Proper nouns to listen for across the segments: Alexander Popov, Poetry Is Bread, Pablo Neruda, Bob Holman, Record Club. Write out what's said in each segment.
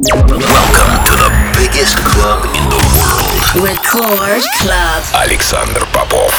Welcome to the biggest club in the world. Record Club. Alexander Popov.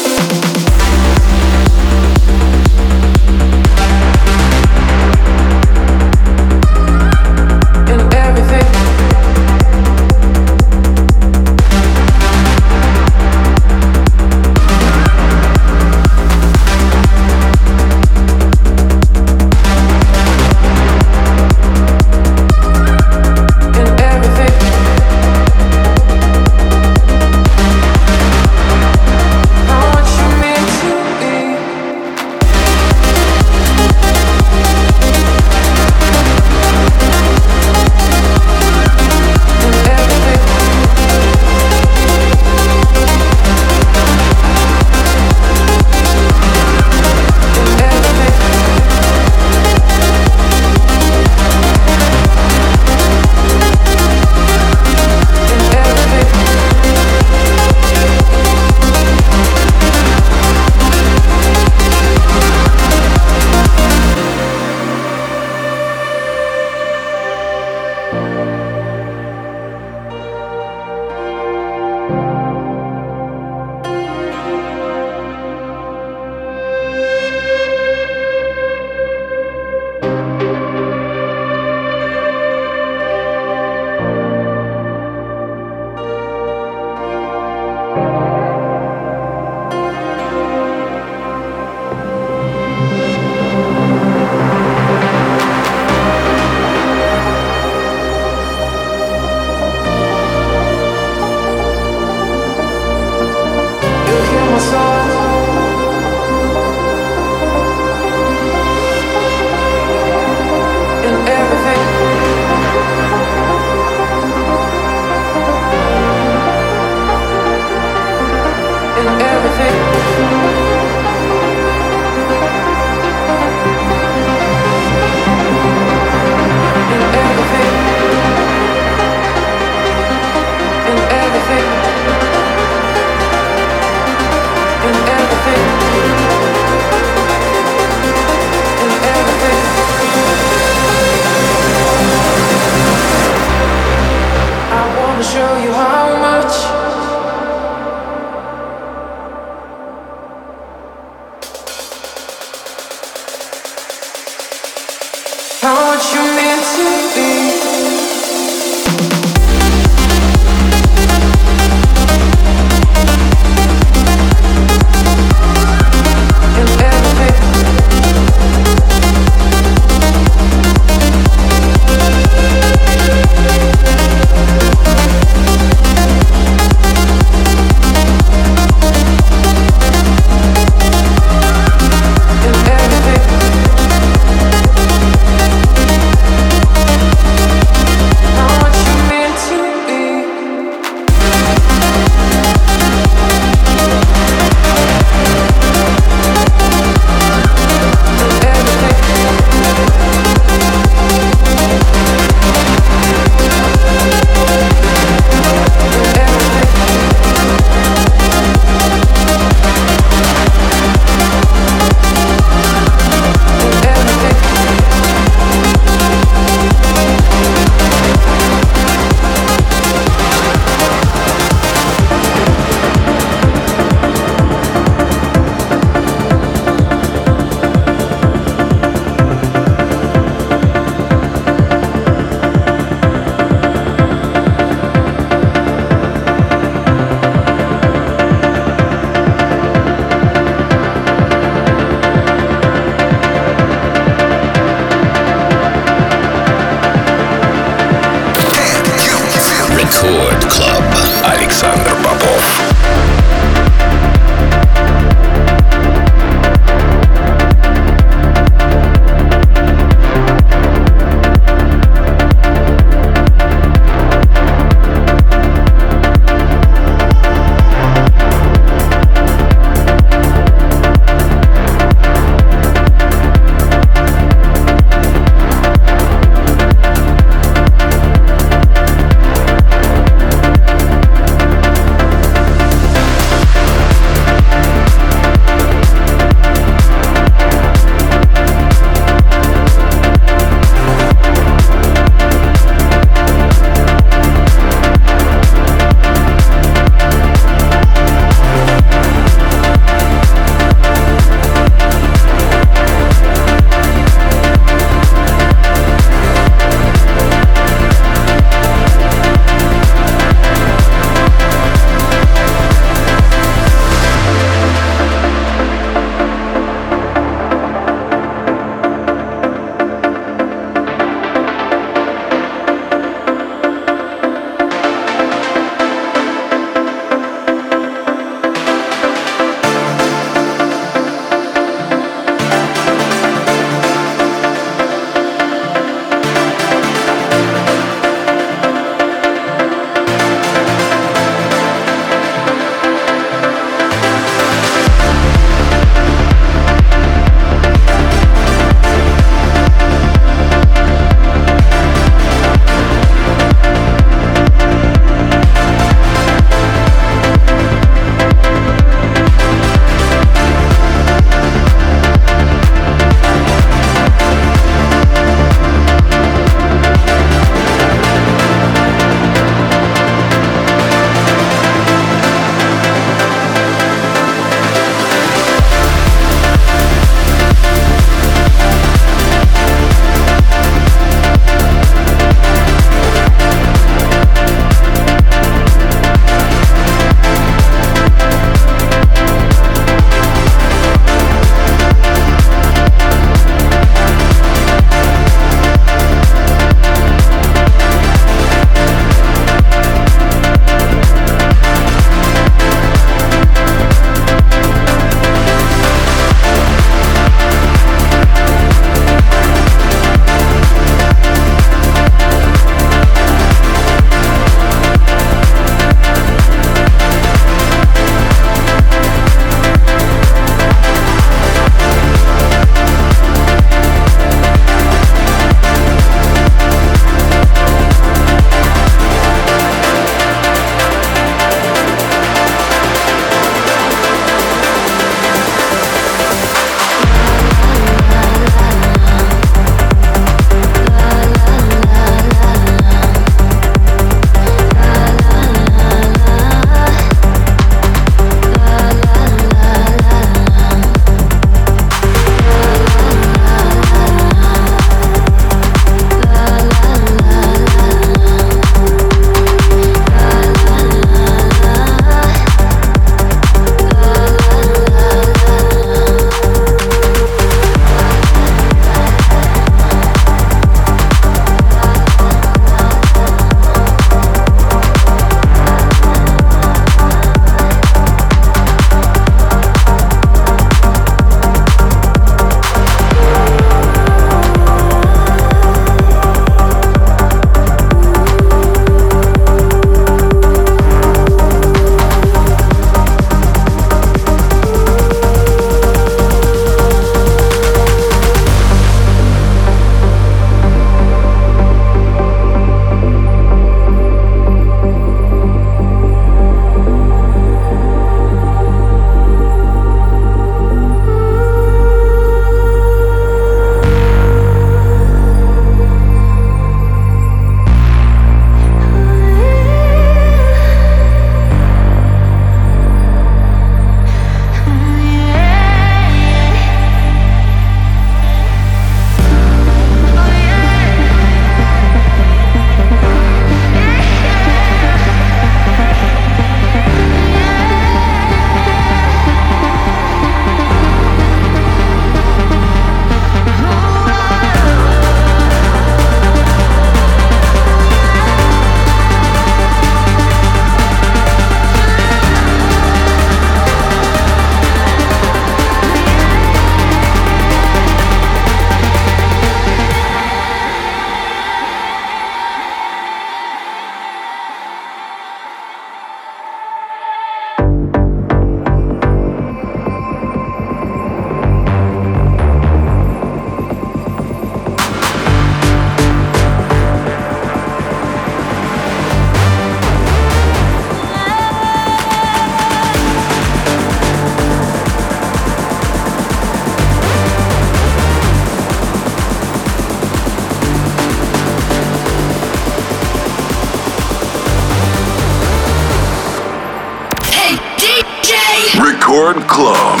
Club.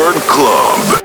Record Club.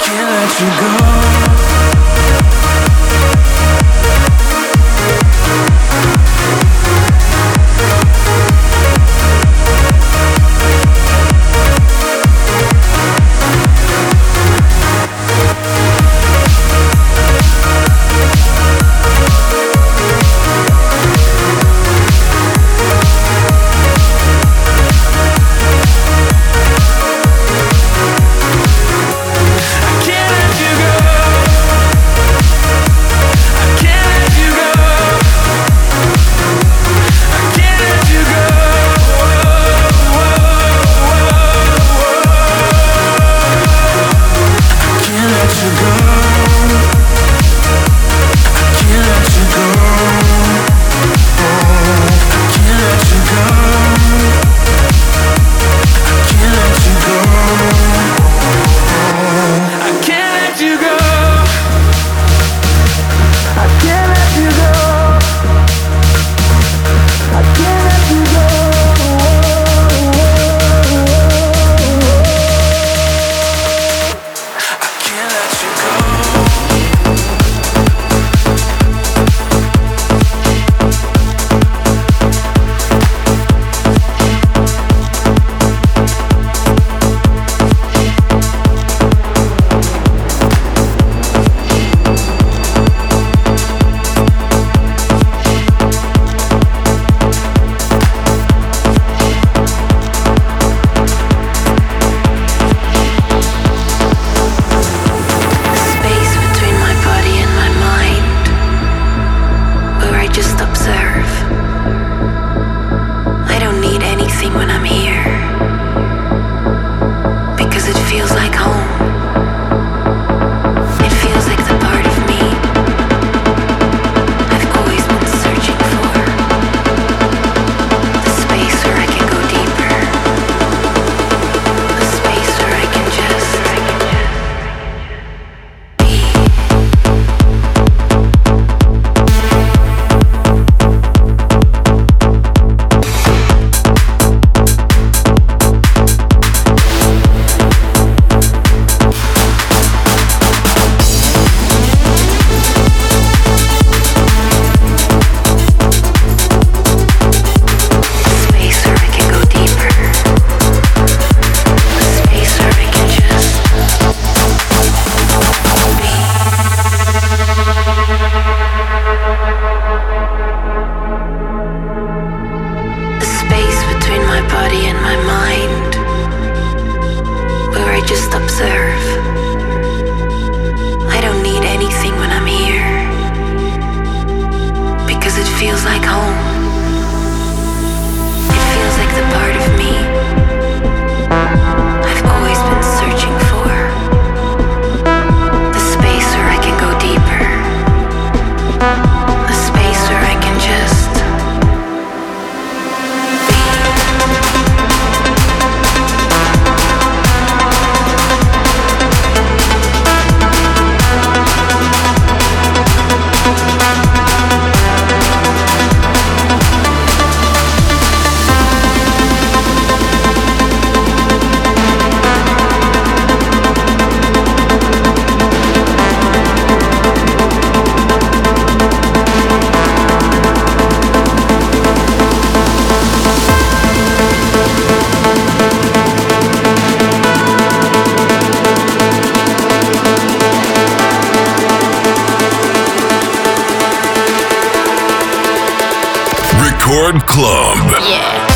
Can't let you go. Record Club. Yeah.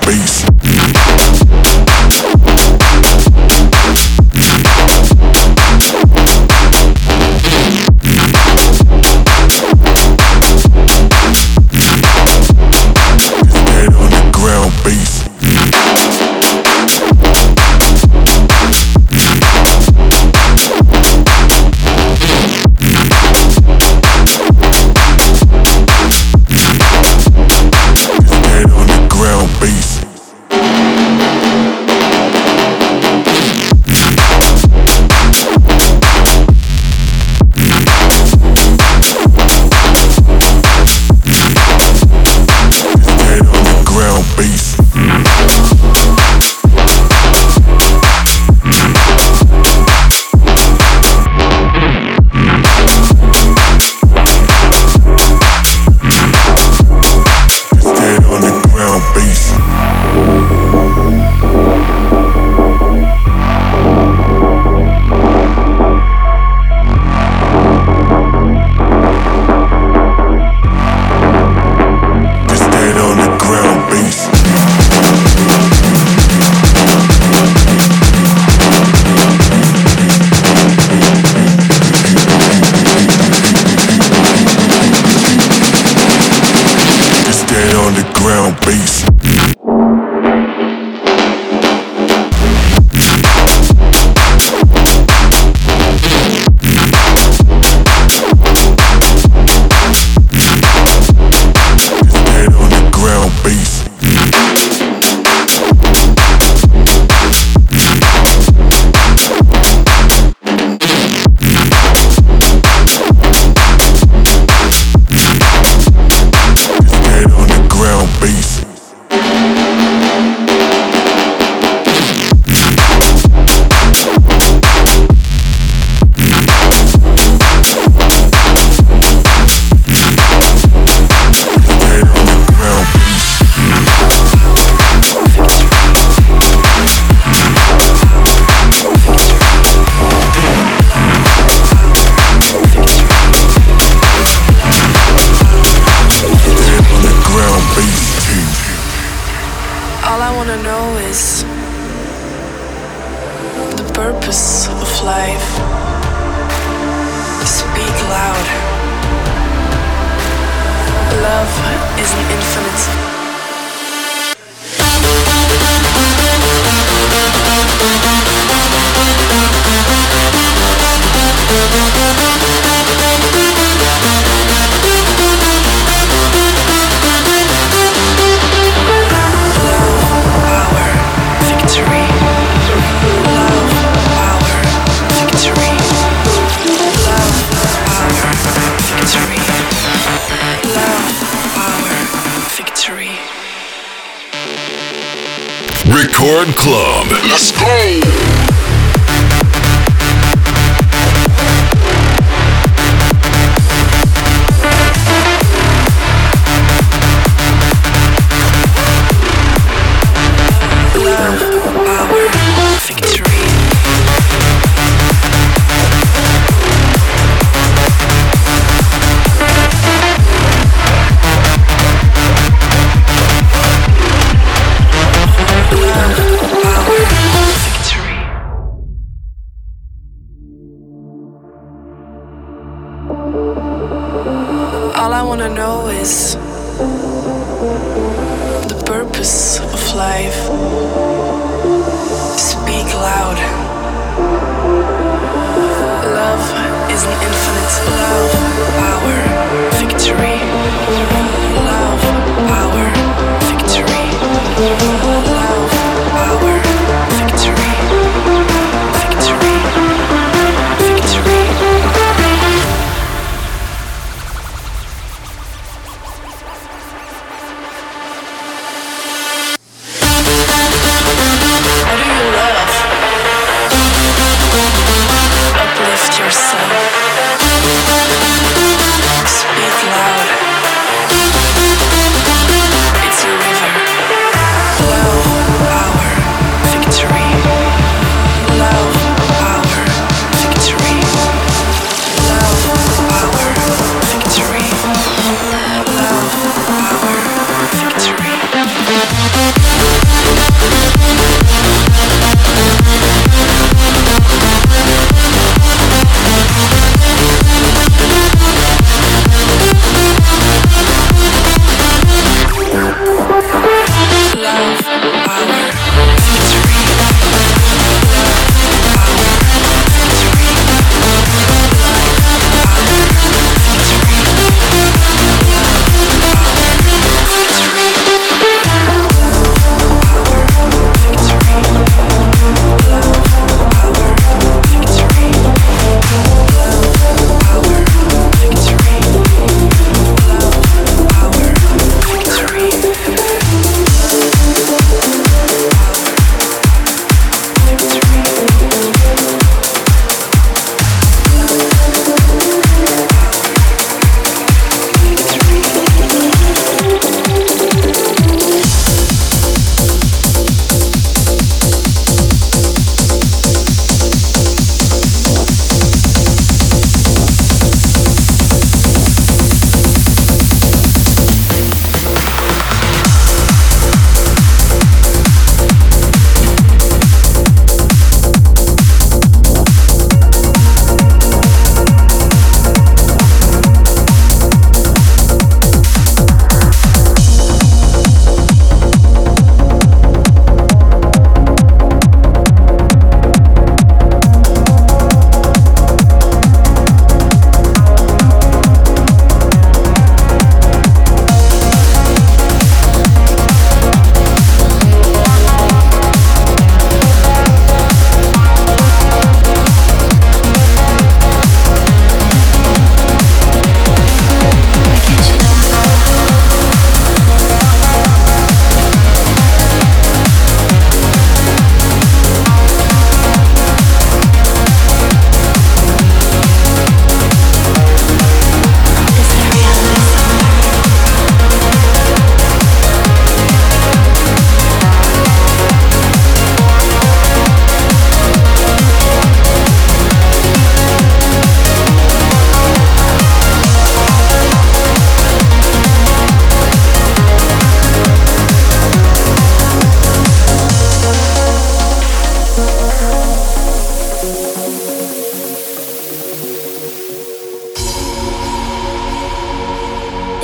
bass. Dead on the ground bass. Ground bass. Record Club. Let's go! Yourself.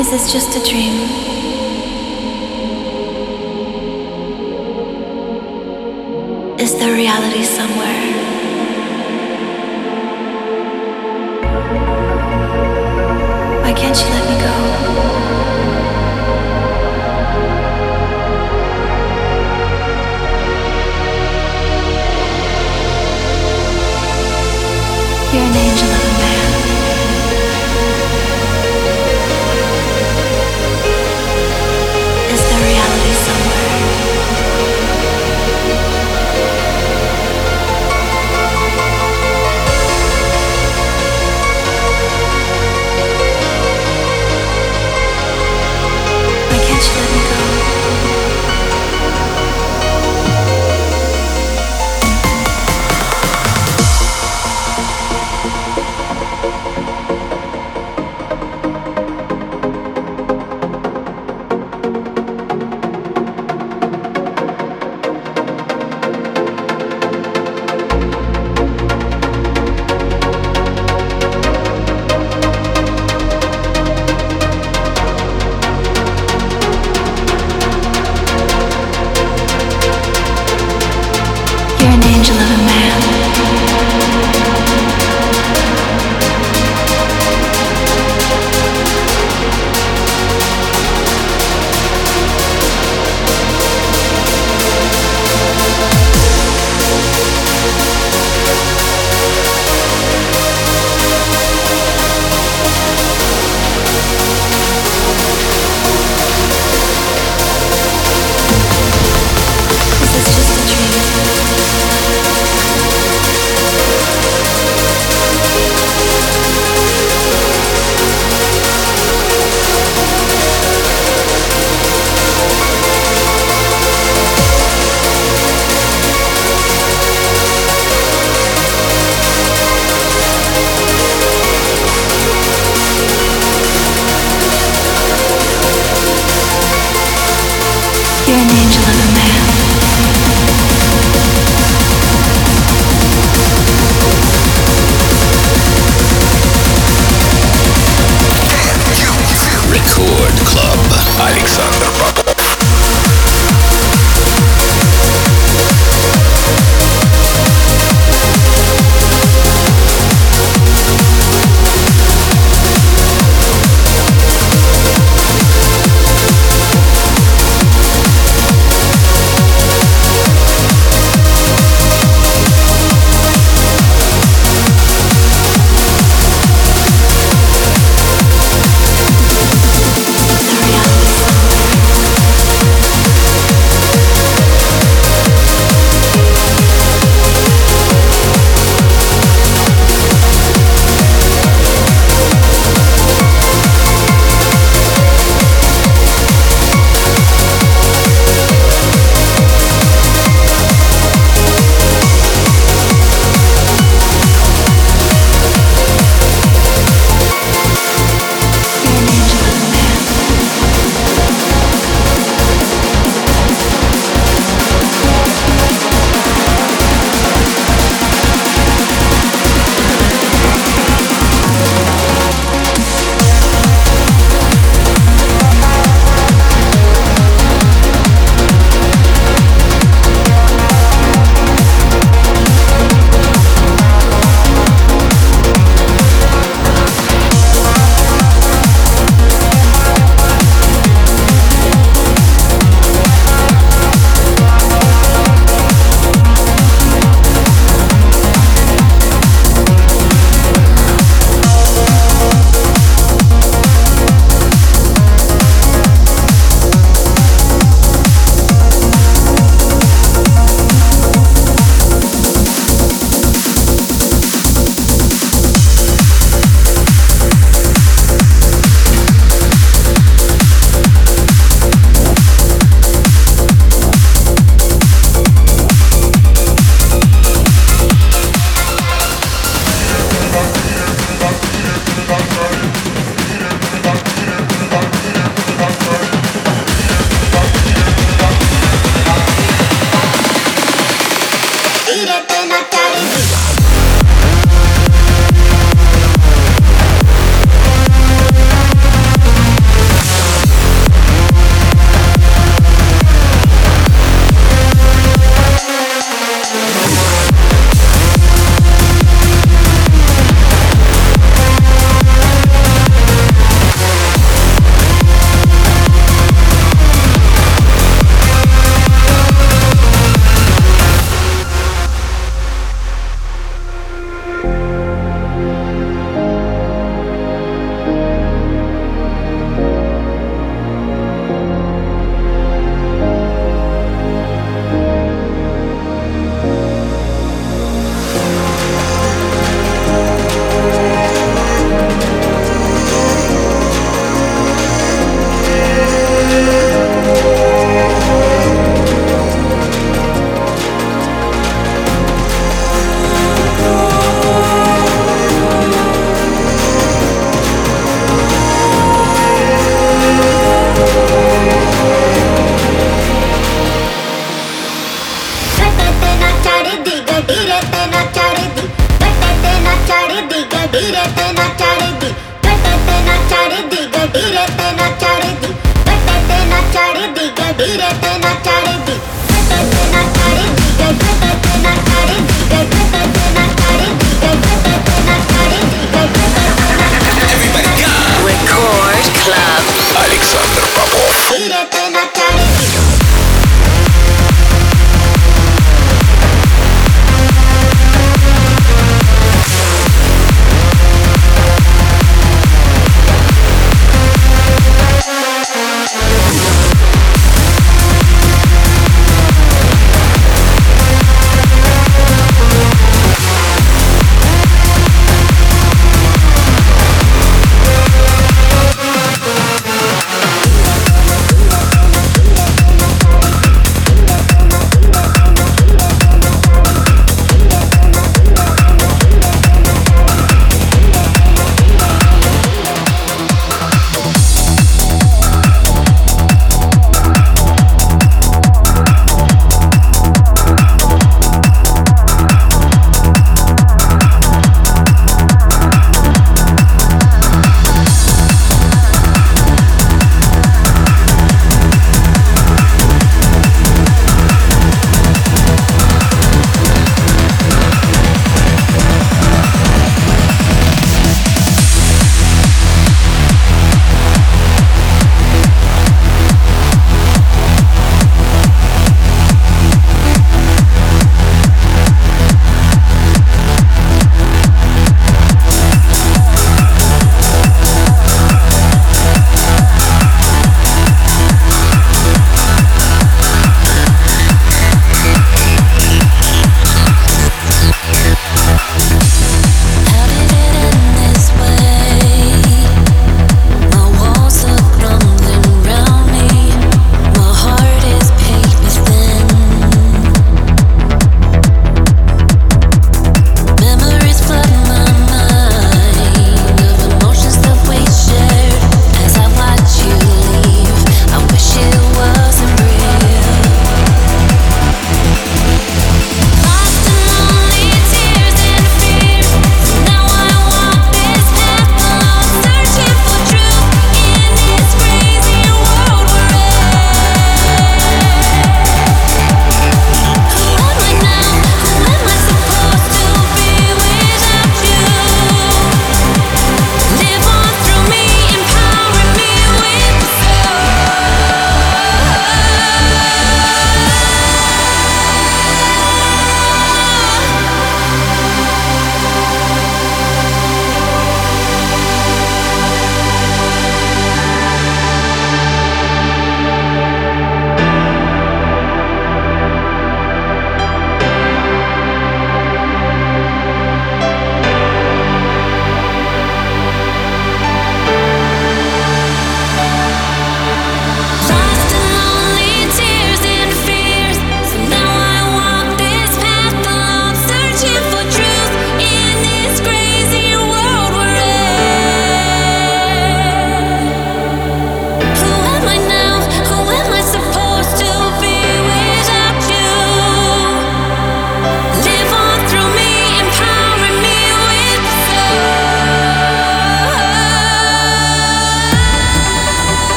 Is this just a dream? Is there reality somewhere? Why can't you let me go? You're an angel of a man. Is there reality somewhere?